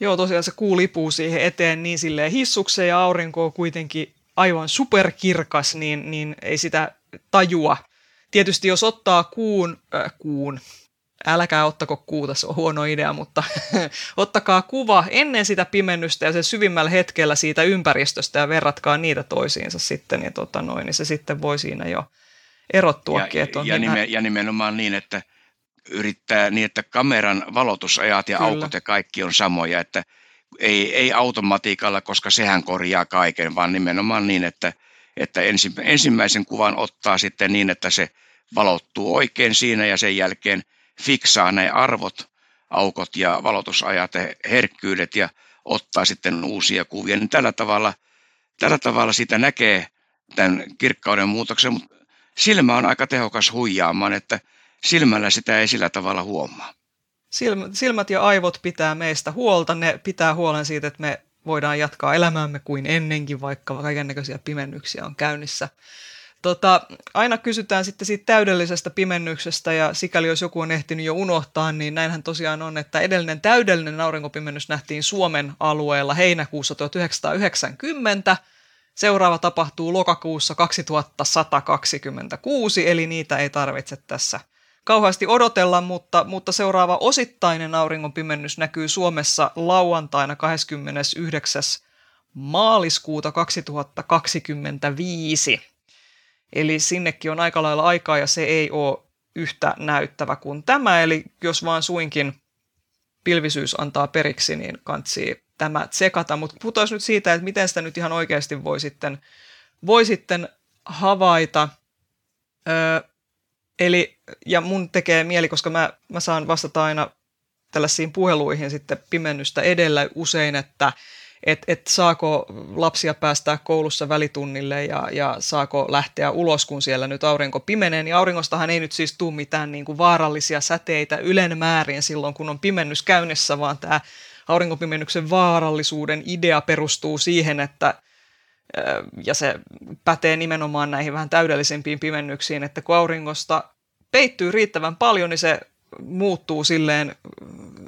Joo, tosiaan se kuu lipuu siihen eteen niin silleen hissukseen ja aurinko on kuitenkin aivan superkirkas, niin, niin ei sitä tajua. Tietysti jos ottaa kuun, äh, kuun älkää ottako kuuta, se on huono idea, mutta ottakaa kuva ennen sitä pimennystä ja sen syvimmällä hetkellä siitä ympäristöstä ja verratkaa niitä toisiinsa sitten, ja tota noin, niin se sitten voi siinä jo erottuakin. Ja, ja, ja, nimen, näin... ja nimenomaan niin, että yrittää niin, että kameran valotusajat ja Kyllä. aukot ja kaikki on samoja, että ei, ei automatiikalla, koska sehän korjaa kaiken, vaan nimenomaan niin, että, että ensi, ensimmäisen kuvan ottaa sitten niin, että se valottuu oikein siinä ja sen jälkeen fiksaa ne arvot, aukot ja valotusajat ja herkkyydet ja ottaa sitten uusia kuvia. Niin tällä tavalla, tällä tavalla sitä näkee tämän kirkkauden muutoksen, mutta silmä on aika tehokas huijaamaan, että silmällä sitä ei sillä tavalla huomaa. Silmät ja aivot pitää meistä huolta, ne pitää huolen siitä, että me voidaan jatkaa elämäämme kuin ennenkin, vaikka kaikennäköisiä pimennyksiä on käynnissä. Tota, aina kysytään sitten siitä täydellisestä pimennyksestä, ja sikäli jos joku on ehtinyt jo unohtaa, niin näinhän tosiaan on, että edellinen täydellinen aurinkopimennys nähtiin Suomen alueella heinäkuussa tuhatyhdeksänsataayhdeksänkymmentä. Seuraava tapahtuu lokakuussa kaksituhattasata kaksikymmentäkuusi, eli niitä ei tarvitse tässä kauheasti odotella, mutta, mutta seuraava osittainen auringonpimennys näkyy Suomessa lauantaina kahdeskymmenesyhdeksäs maaliskuuta kaksituhattakaksikymmentäviisi. Eli sinnekin on aika lailla aikaa ja se ei ole yhtä näyttävä kuin tämä. Eli jos vaan suinkin pilvisyys antaa periksi, niin kantsii tämä tsekata. Mutta puhutaan nyt siitä, että miten sitä nyt ihan oikeasti voi sitten, voi sitten havaita. Öö, Eli, ja mun tekee mieli, koska mä, mä saan vastata aina tällaisiin puheluihin sitten pimennystä edellä usein, että et, et saako lapsia päästää koulussa välitunnille ja, ja saako lähteä ulos, kun siellä nyt aurinko pimenee. Niin auringostahan ei nyt siis tule mitään niin kuin vaarallisia säteitä ylen määrin silloin, kun on pimennys käynnissä, vaan tämä aurinkopimennyksen vaarallisuuden idea perustuu siihen, että ja se pätee nimenomaan näihin vähän täydellisempiin pimennyksiin, että kun auringosta peittyy riittävän paljon, niin se muuttuu silleen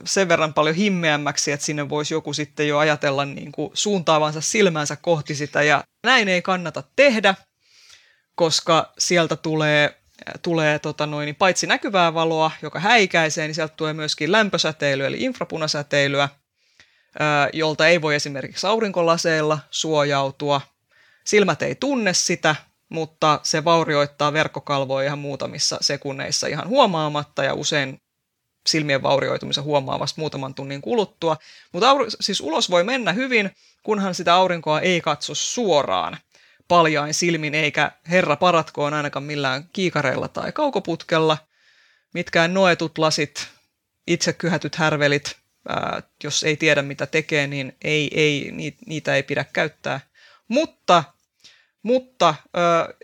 sen verran paljon himmeämmäksi, että sinne voisi joku sitten jo ajatella niin kuin suuntaavansa silmänsä kohti sitä. Ja näin ei kannata tehdä, koska sieltä tulee, tulee tota noin, paitsi näkyvää valoa, joka häikäisee, niin sieltä tulee myöskin lämpösäteilyä eli infrapunasäteilyä, jolta ei voi esimerkiksi aurinkolaseilla suojautua. Silmät ei tunne sitä, mutta se vaurioittaa verkkokalvoa ihan muutamissa sekunneissa ihan huomaamatta ja usein silmien vaurioitumisen huomaa vasta muutaman tunnin kuluttua. Mutta aur- siis ulos voi mennä hyvin, kunhan sitä aurinkoa ei katso suoraan paljain silmin, eikä herra paratkoon ainakaan millään kiikareilla tai kaukoputkella. Mitkään noetut lasit, itse kyhätyt härvelit, Äh, jos ei tiedä, mitä tekee, niin ei, ei, niitä ei pidä käyttää. Mutta, mutta äh,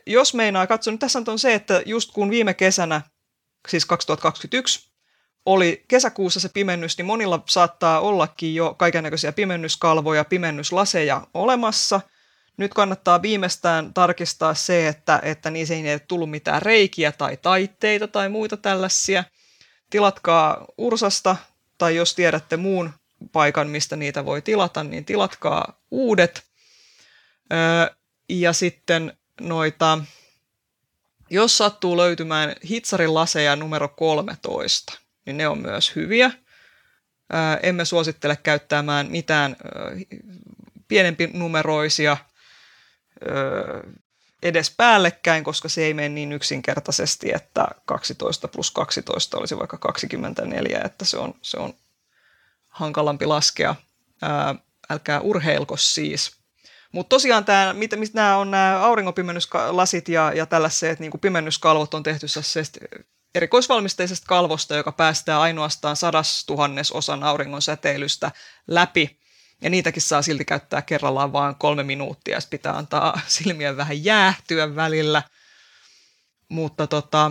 jos meinaa katsoa, niin tässä on se, että just kun viime kesänä, siis kaksituhattakaksikymmentäyksi, oli kesäkuussa se pimennys, niin monilla saattaa ollakin jo kaikennäköisiä pimennyskalvoja, pimennyslaseja olemassa. Nyt kannattaa viimeistään tarkistaa se, että, että niissä ei ole tullut mitään reikiä tai taitteita tai muita tällaisia. Tilatkaa Ursasta. Tai jos tiedätte muun paikan, mistä niitä voi tilata, niin tilatkaa uudet. Öö, ja sitten noita, jos sattuu löytymään hitsarin laseja numero kolmetoista, niin ne on myös hyviä. Öö, emme suosittele käyttämään mitään öö, pienempinumeroisia öö, edes päällekkäin, koska se ei mene niin yksinkertaisesti, että kaksitoista plus kaksitoista olisi vaikka kaksikymmentäneljä, että se on, se on hankalampi laskea. Ää, älkää urheilko siis. Mutta tosiaan tämä, mitä, mitä nämä on nämä aurinkopimennyslasit ja, ja tällaiset niin kuin pimennyskalvot on tehty erikoisvalmisteisesta kalvosta, joka päästää ainoastaan sadastuhannesosan auringon säteilystä läpi. Ja niitäkin saa silti käyttää kerrallaan vain kolme minuuttia, ja pitää antaa silmien vähän jäähtyä välillä. Mutta tota,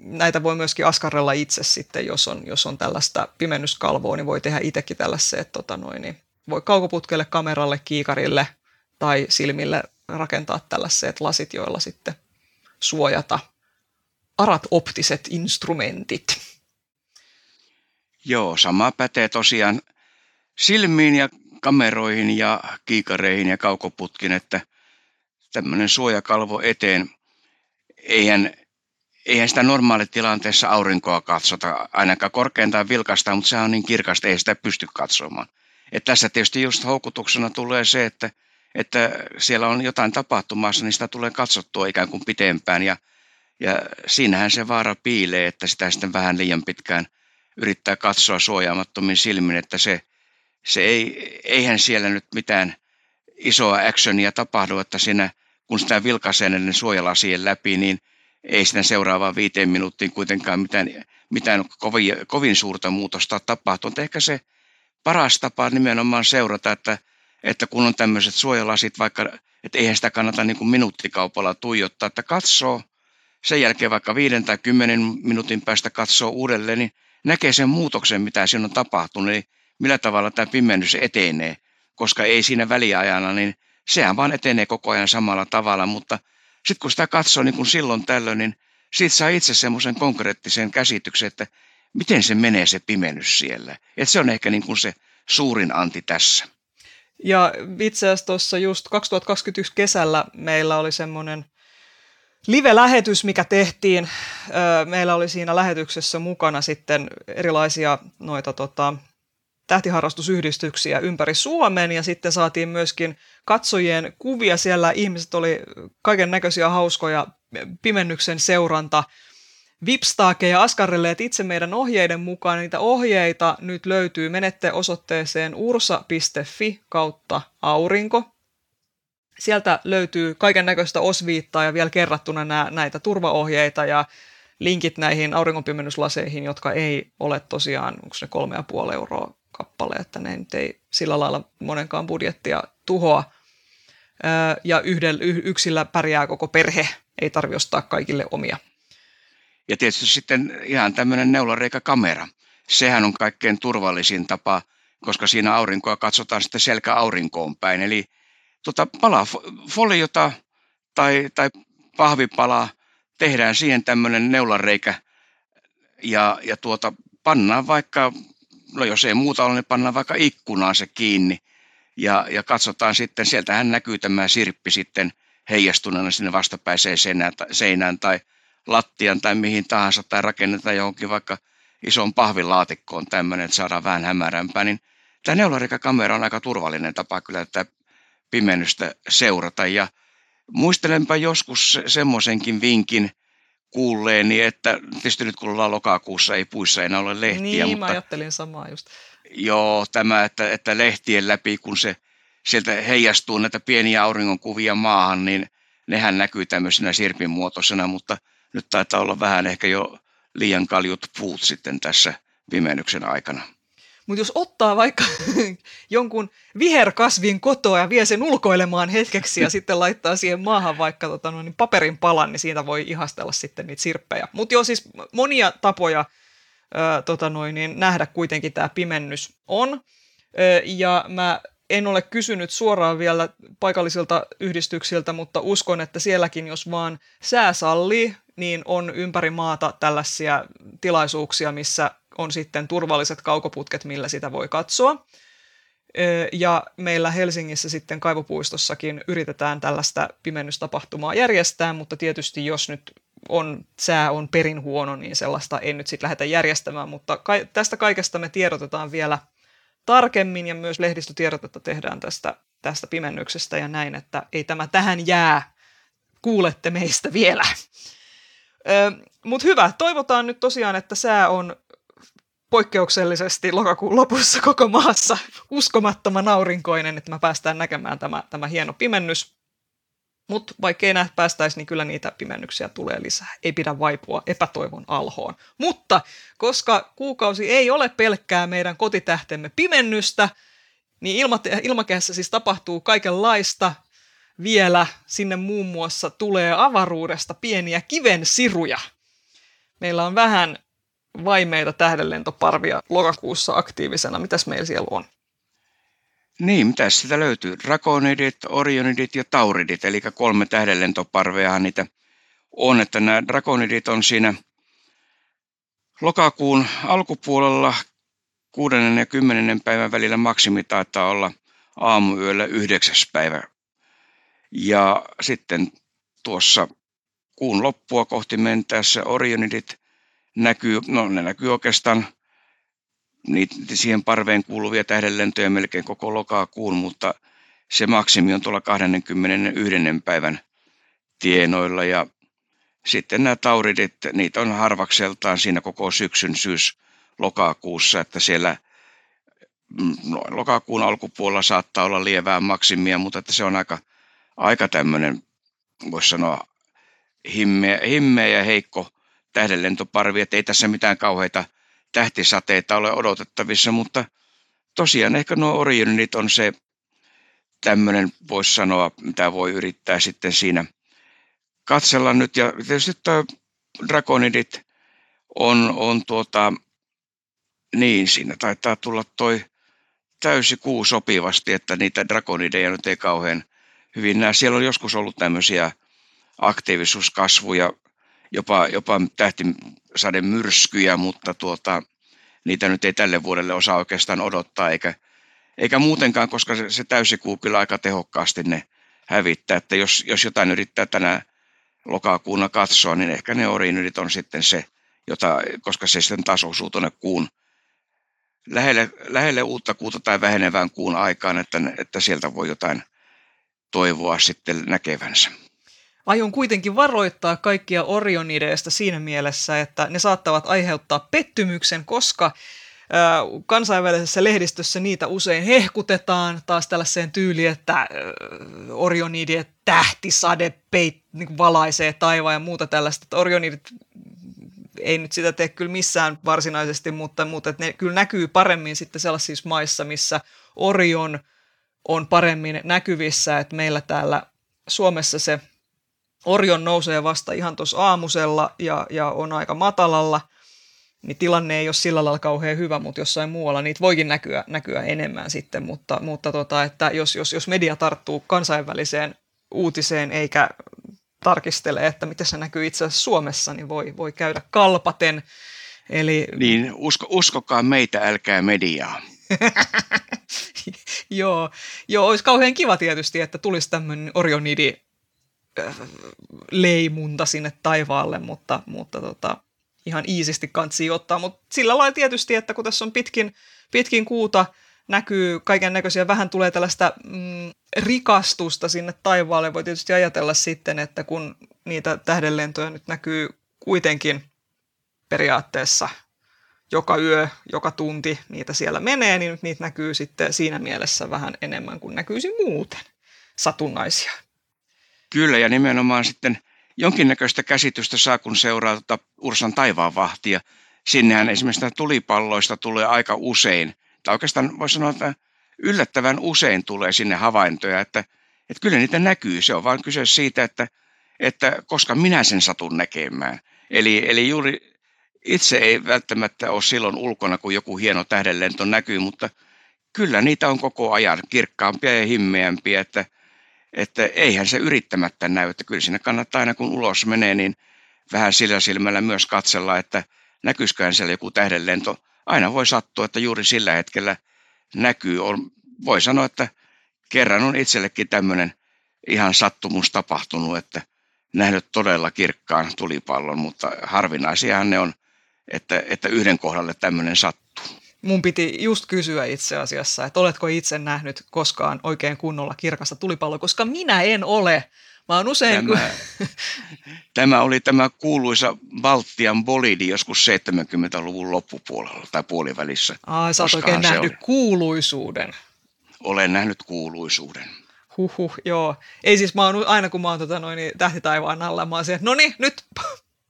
näitä voi myöskin askarrella itse sitten, jos on, jos on tällaista pimennyskalvoa, niin voi tehdä itsekin tällaiset, tota noin, niin voi kaukoputkelle, kameralle, kiikarille tai silmille rakentaa tällaiset lasit, joilla sitten suojata arat optiset instrumentit. Joo, sama pätee tosiaan silmiin ja kameroihin ja kiikareihin ja kaukoputkin, että tämmöinen suojakalvo eteen, eihän, eihän sitä normaalitilanteessa aurinkoa katsota, ainakaan korkeintaan vilkastaa, mutta se on niin kirkasta, ei sitä pysty katsomaan. Et tässä tietysti just houkutuksena tulee se, että, että siellä on jotain tapahtumassa, niin sitä tulee katsottua ikään kuin pitempään. Ja, ja siinähän se vaara piilee, että sitä sitten vähän liian pitkään yrittää katsoa suojaamattomin silmin, että se, se ei, eihän siellä nyt mitään isoa actionia tapahdu, että siinä, kun sitä vilkaisee näiden suojalasien läpi, niin ei siinä seuraavaan viiteen minuuttiin kuitenkaan mitään, mitään kovin, kovin suurta muutosta tapahtuu. Mutta ehkä se paras tapa nimenomaan seurata, että, että kun on tämmöiset suojalasit, vaikka, että eihän sitä kannata niin kuin minuuttikaupalla tuijottaa, että katsoo, sen jälkeen vaikka viiden tai kymmenen minuutin päästä katsoo uudelleen, niin näkee sen muutoksen, mitä siinä on tapahtunut, eli millä tavalla tämä pimennys etenee, koska ei siinä väliajana, niin sehän vaan etenee koko ajan samalla tavalla, mutta sitten kun sitä katsoo niin kun silloin tällöin, niin siitä saa itse semmoisen konkreettisen käsityksen, että miten se menee se pimennys siellä. Et se on ehkä niin kun se suurin anti tässä. Ja itse asiassa tuossa just kaksituhattakaksikymmentäyksi kesällä meillä oli semmoinen live-lähetys, mikä tehtiin. Meillä oli siinä lähetyksessä mukana sitten erilaisia noita tota, tähtiharrastusyhdistyksiä ympäri Suomen, ja sitten saatiin myöskin katsojien kuvia. Siellä ihmiset oli kaiken näköisiä hauskoja pimennyksen seuranta vipstaakeja askarrelleet itse meidän ohjeiden mukaan. Niitä ohjeita nyt löytyy. Menette osoitteeseen ursa piste fi kautta aurinko. Sieltä löytyy kaiken näköistä osviittaa ja vielä kerrattuna nää, näitä turvaohjeita ja linkit näihin auringonpimennyslaseihin, jotka ei ole tosiaan, onko ne kolme ja puoli euroa kappale, että ne nyt ei sillä lailla monenkaan budjettia tuhoa. Öö, ja yhdellä, y, yksillä pärjää koko perhe, ei tarvitse ostaa kaikille omia. Ja tietysti sitten ihan tämmöinen neulareikakamera. Sehän on kaikkein turvallisin tapa, koska siinä aurinkoa katsotaan sitten selkä aurinkoon päin, eli Tota, palaa foliota tai, tai pahvipalaa, tehdään siihen tämmöinen neulanreikä ja, ja tuota, pannaan vaikka, no jos ei muuta ole, niin pannaan vaikka ikkunaan se kiinni ja, ja katsotaan sitten, sieltähän näkyy tämä sirppi sitten heijastuneena sinne vastapäiseen seinään, seinään tai lattian tai mihin tahansa tai rakennetaan johonkin vaikka isoon pahvilaatikkoon tämmöinen, että saadaan vähän hämärämpää, niin tämä neulanreikäkamera on aika turvallinen tapa kyllä tätä pimennystä seurata, ja muistelenpä joskus semmoisenkin vinkin kuulleeni, että tietysti nyt kun ollaan lokakuussa, ei puissa enää ole lehtiä. Niin, mutta, mä ajattelin samaa just. Joo, tämä, että, että lehtien läpi, kun se sieltä heijastuu näitä pieniä auringonkuvia maahan, niin nehän näkyy tämmöisenä sirpin muotoisena, mutta nyt taitaa olla vähän ehkä jo liian kaljut puut sitten tässä pimennyksen aikana. Mutta jos ottaa vaikka jonkun viherkasvin kotoa ja vie sen ulkoilemaan hetkeksi ja sitten laittaa siihen maahan vaikka tota, no, niin paperin palan, niin siitä voi ihastella sitten niitä sirppejä. Mutta joo, siis monia tapoja ö, tota, no, niin nähdä kuitenkin tämä pimennys on. Ö, ja mä en ole kysynyt suoraan vielä paikallisilta yhdistyksiltä, mutta uskon, että sielläkin, jos vaan sää sallii, niin on ympäri maata tällaisia tilaisuuksia, missä on sitten turvalliset kaukoputket, millä sitä voi katsoa. Ja meillä Helsingissä sitten Kaivopuistossakin yritetään tällaista pimennystapahtumaa järjestää, mutta tietysti jos nyt on, sää on perin huono, niin sellaista ei nyt sitten lähdetä järjestämään, mutta ka- tästä kaikesta me tiedotetaan vielä tarkemmin ja myös lehdistötiedotetta tehdään tästä, tästä pimennyksestä ja näin, että ei tämä tähän jää, kuulette meistä vielä. Mutta hyvä, toivotaan nyt tosiaan, että sää on poikkeuksellisesti lokakuun lopussa koko maassa uskomattoman aurinkoinen, että me päästään näkemään tämä, tämä hieno pimennys. Mutta vaikka ei näitä päästäisi, niin kyllä niitä pimennyksiä tulee lisää. Ei pidä vaipua epätoivon alhoon. Mutta koska kuukausi ei ole pelkkää meidän kotitähtemme pimennystä, niin ilmakehässä siis tapahtuu kaikenlaista. Vielä sinne muun muassa tulee avaruudesta pieniä kivensiruja. Meillä on vähän vaimeita tähdenlentoparvia lokakuussa aktiivisena. Mitäs meillä siellä on? Niin, mitäs sitä löytyy? Dragonidit, Orionidit ja Tauridit, eli kolme tähdenlentoparveahan niitä on. Että nämä Dragonidit on siinä lokakuun alkupuolella kuudennen ja kymmenennen päivän välillä, maksimi taitaa olla aamuyöllä yhdeksäs päivä. Ja sitten tuossa kuudennen kuun loppua kohti mentäessä Orionidit näkyy, no ne näkyy oikeastaan niitä, siihen parveen kuuluvia tähdenlentoja melkein koko lokakuun, mutta se maksimi on tuolla kahdenkymmenenyhden päivän tienoilla ja sitten nämä tauridit, niitä on harvakseltaan siinä koko syksyn syys-lokakuussa, että siellä no, lokakuun alkupuolella saattaa olla lievää maksimia, mutta että se on aika, aika tämmöinen, voisi sanoa, himmeä, himmeä ja heikko tähdenlentoparvi, että ei tässä mitään kauheita tähtisateita ole odotettavissa, mutta tosiaan ehkä nuo Orionidit on se tämmöinen, voisi sanoa, mitä voi yrittää sitten siinä katsella nyt, ja tietysti tämä Dragonidit on, on tuota, niin siinä taitaa tulla toi täysi kuu sopivasti, että niitä Dragonideja nyt ei kauhean hyvin näe. Siellä on joskus ollut tämmöisiä aktiivisuuskasvuja, jopa, jopa tähtisademyrskyjä, mutta tuota, niitä nyt ei tälle vuodelle osaa oikeastaan odottaa, eikä, eikä muutenkaan, koska se, se täysi kuu kyllä aika tehokkaasti ne hävittää, että jos, jos jotain yrittää tänään lokakuuna katsoa, niin ehkä ne Orionidit on sitten se, jota, koska se sitten taas osuu tuonne kuun lähelle, lähelle uutta kuuta tai vähenevään kuun aikaan, että, että sieltä voi jotain toivoa sitten näkevänsä. Aion kuitenkin varoittaa kaikkia Orionideista siinä mielessä, että ne saattavat aiheuttaa pettymyksen, koska kansainvälisessä lehdistössä niitä usein hehkutetaan taas tällaiseen tyyliin, että Orionidien tähtisade peit, niin valaisee taivaan ja muuta tällaista. Että Orionidit ei nyt sitä tee kyllä missään varsinaisesti, mutta, mutta ne kyllä näkyy paremmin sitten sellaisissa maissa, missä Orion on paremmin näkyvissä, että meillä täällä Suomessa se Orion nousee vasta ihan tuossa aamusella ja, ja on aika matalalla, niin tilanne ei ole sillä lailla kauhean hyvä, mutta jossain muualla niitä voikin näkyä, näkyä enemmän sitten, mutta, mutta tota, että jos, jos, jos media tarttuu kansainväliseen uutiseen eikä tarkistele, että miten se näkyy itse asiassa Suomessa, niin voi, voi käydä kalpaten. Eli... Niin, usko, uskokaa meitä, älkää mediaa. Joo, joo, olisi kauhean kiva tietysti, että tulisi tämmöinen Orionidi leimunta sinne taivaalle, mutta, mutta tota, ihan iisisti kantsiin ottaa, mutta sillä lailla tietysti, että kun tässä on pitkin, pitkin kuuta, näkyy kaiken näköisiä, vähän tulee tällaista mm, rikastusta sinne taivaalle, voi tietysti ajatella sitten, että kun niitä tähdenlentoja nyt näkyy kuitenkin periaatteessa joka yö, joka tunti niitä siellä menee, niin nyt niitä näkyy sitten siinä mielessä vähän enemmän kuin näkyisi muuten satunnaisia. Kyllä, ja nimenomaan sitten jonkinnäköistä käsitystä saa, kun seuraa tuota Ursan taivaanvahtia. Sinnehän esimerkiksi tulipalloista tulee aika usein, tai oikeastaan voisi sanoa, että yllättävän usein tulee sinne havaintoja, että, että kyllä niitä näkyy. Se on vaan kyse siitä, että, että koska minä sen satun näkemään. Eli, eli juuri itse ei välttämättä ole silloin ulkona, kun joku hieno tähdenlento näkyy, mutta kyllä niitä on koko ajan kirkkaampia ja himmeämpiä, että Että eihän se yrittämättä näy, että kyllä siinä kannattaa aina kun ulos menee, niin vähän sillä silmällä myös katsella, että näkyisiköhän siellä joku tähdenlento. Aina voi sattua, että juuri sillä hetkellä näkyy. On, voi sanoa, että kerran on itsellekin tämmöinen ihan sattumus tapahtunut, että nähnyt todella kirkkaan tulipallon, mutta harvinaisiahan ne on, että, että yhden kohdalle tämmöinen sattuu. Mun piti just kysyä itse asiassa, että oletko itse nähnyt koskaan oikein kunnolla kirkasta tulipalloa, koska minä en ole. Mä oon usein... Tämä, tämä oli tämä kuuluisa Valtian bolidi joskus seitsemänkymmentäluvun loppupuolella tai puolivälissä. Ai, sä oot oikein nähnyt oli. Kuuluisuuden. Olen nähnyt kuuluisuuden. Huhhuh, joo. Ei siis mä oon, aina kun mä oon tota, noin, tähtitaivaan alla, mä oon siellä, no niin, nyt...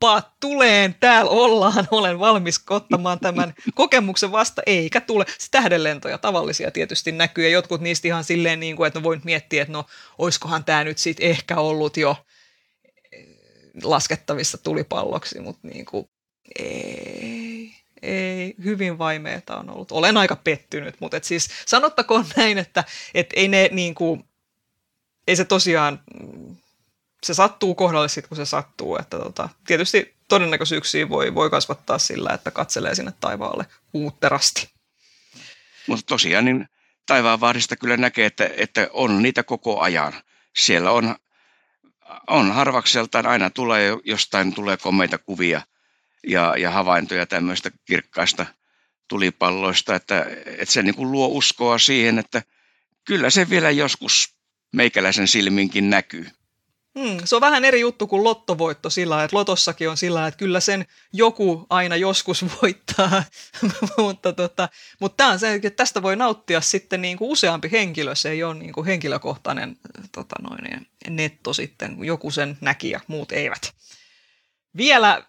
Paat tuleen, täällä ollaan, olen valmis ottamaan tämän kokemuksen vasta, eikä tule. Se tähdenlentoja tavallisia tietysti näkyy ja jotkut niistä ihan silleen niin kuin, että no voi nyt miettiä, että no olisikohan tämä nyt sitten ehkä ollut jo laskettavissa tulipalloksi, mutta niin kuin ei, ei, hyvin vaimeeta on ollut. Olen aika pettynyt, mutta et siis sanottakoon näin, että et ei ne niin kuin, ei se tosiaan... Se sattuu kohdalle sitten, kun se sattuu. Että tota, tietysti todennäköisyyksiä voi, voi kasvattaa sillä, että katselee sinne taivaalle uutterasti. Mutta tosiaan niin taivaanvahdista kyllä näkee, että, että on niitä koko ajan. Siellä on on harvakseltaan, aina tulee jostain tulee komeita kuvia ja, ja havaintoja tämmöistä kirkkaista tulipalloista, että, että se niin kuin luo uskoa siihen, että kyllä se vielä joskus meikäläisen silminkin näkyy. Hmm, se on vähän eri juttu kuin lottovoitto sillä, että lotossakin on sillä, että kyllä sen joku aina joskus voittaa, mutta, tota, mutta tämä on se, että tästä voi nauttia sitten niin kuin useampi henkilö, se ei ole niin kuin henkilökohtainen tota noin, netto sitten, joku sen näki ja muut eivät. Vielä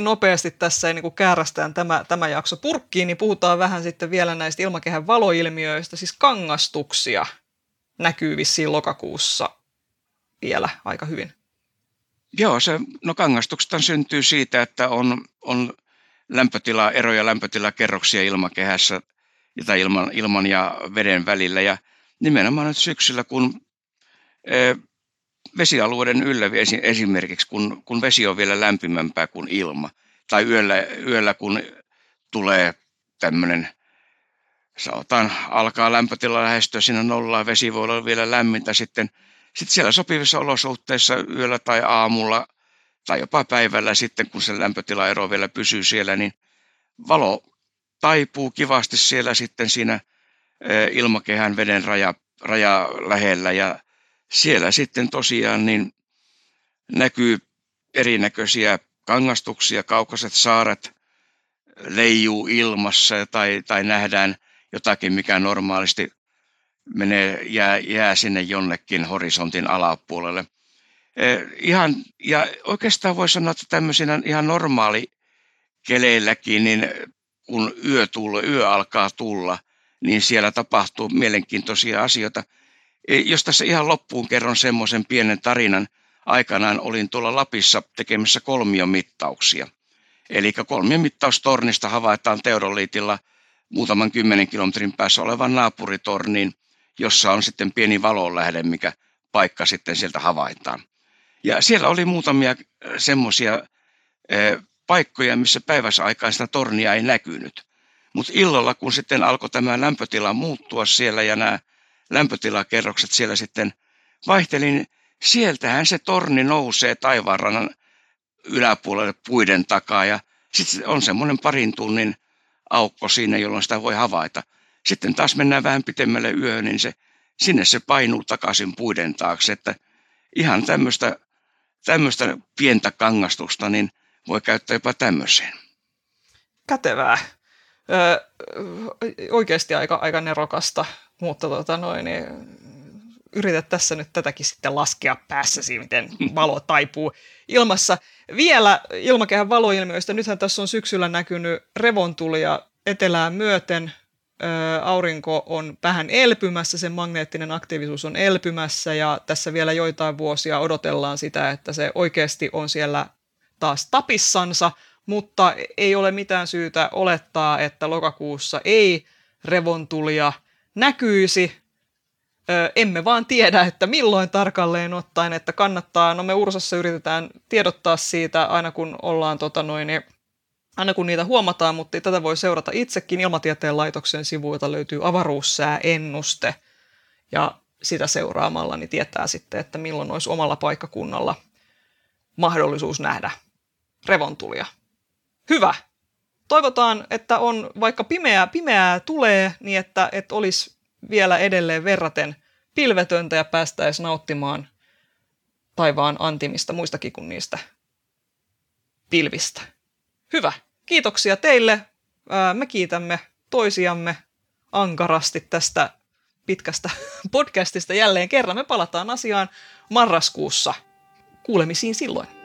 nopeasti tässä niin kuin käärästään tämä, tämä jakso purkkiin, niin puhutaan vähän sitten vielä näistä ilmakehän valoilmiöistä, siis kangastuksia näkyy vissiin lokakuussa vielä aika hyvin. Joo, se, no kangastukset syntyy siitä, että on, on lämpötila, eroja lämpötilakerroksia ilmakehässä tai ilman, ilman ja veden välillä. Ja nimenomaan nyt syksyllä, kun e, vesialueiden yllä esimerkiksi, kun, kun vesi on vielä lämpimämpää kuin ilma, tai yöllä, yöllä kun tulee tämmöinen, sanotaan, alkaa lämpötila lähestyä sinne nollaan, vesi voi olla vielä lämmintä sitten. Sitten siellä sopivissa olosuhteissa yöllä tai aamulla tai jopa päivällä sitten, kun se lämpötilaero vielä pysyy siellä, niin valo taipuu kivasti siellä sitten siinä ilmakehän veden raja, raja lähellä. Ja siellä sitten tosiaan niin näkyy erinäköisiä kangastuksia, kaukaiset saaret leijuu ilmassa tai, tai nähdään jotakin, mikä normaalisti menee, jää, jää sinne jonnekin horisontin alapuolelle. Eh, ihan, ja oikeastaan voi sanoa, että tämmöisinä ihan normaali keleilläkin, niin kun yö, tulla, yö alkaa tulla, niin siellä tapahtuu mielenkiintoisia asioita. Eh, jos tässä ihan loppuun kerron semmoisen pienen tarinan, aikanaan olin tuolla Lapissa tekemässä kolmiomittauksia. Eli kolmiomittaustornista havaitaan teodoliitilla muutaman kymmenen kilometrin päässä olevan naapuritorniin, jossa on sitten pieni valonlähde, mikä paikka sitten sieltä havaitaan. Ja siellä oli muutamia semmoisia paikkoja, missä päiväsaikaan sitä tornia ei näkynyt. Mutta illalla, kun sitten alkoi tämä lämpötila muuttua siellä ja nämä lämpötilakerrokset siellä sitten vaihteli, niin sieltähän se torni nousee taivaanrannan yläpuolelle puiden takaa ja sitten on semmoinen parin tunnin aukko siinä, jolloin sitä voi havaita. Sitten taas mennään vähän pitemmälle yöhön, niin se, sinne se painuu takaisin puiden taakse. Että ihan tämmöistä, tämmöistä pientä kangastusta niin voi käyttää jopa tämmöiseen. Kätevää. Öö, oikeasti aika, aika nerokasta, mutta tota noin, niin yritä tässä nyt tätäkin sitten laskea päässäsi, miten valo taipuu ilmassa. Vielä ilmakehän valoilmiöistä. Nythän tässä on syksyllä näkynyt revontulia etelään myöten. Aurinko on vähän elpymässä, sen magneettinen aktiivisuus on elpymässä ja tässä vielä joitain vuosia odotellaan sitä, että se oikeasti on siellä taas tapissansa, mutta ei ole mitään syytä olettaa, että lokakuussa ei revontulia näkyisi. Emme vaan tiedä, että milloin tarkalleen ottaen, että kannattaa, no me Ursassa yritetään tiedottaa siitä aina kun ollaan tota noin, aina kun niitä huomataan, mutta tätä voi seurata itsekin. Ilmatieteen laitoksen sivuilta löytyy avaruussääennuste ja sitä seuraamalla niin tietää sitten, että milloin olisi omalla paikkakunnalla mahdollisuus nähdä revontulia. Hyvä! Toivotaan, että on vaikka pimeää, pimeää tulee, niin että, että olisi vielä edelleen verraten pilvetöntä ja päästäisiin nauttimaan taivaan antimista muistakin kuin niistä pilvistä. Hyvä. Kiitoksia teille. Me kiitämme toisiamme ankarasti tästä pitkästä podcastista jälleen kerran. Me palataan asiaan marraskuussa. Kuulemisiin silloin.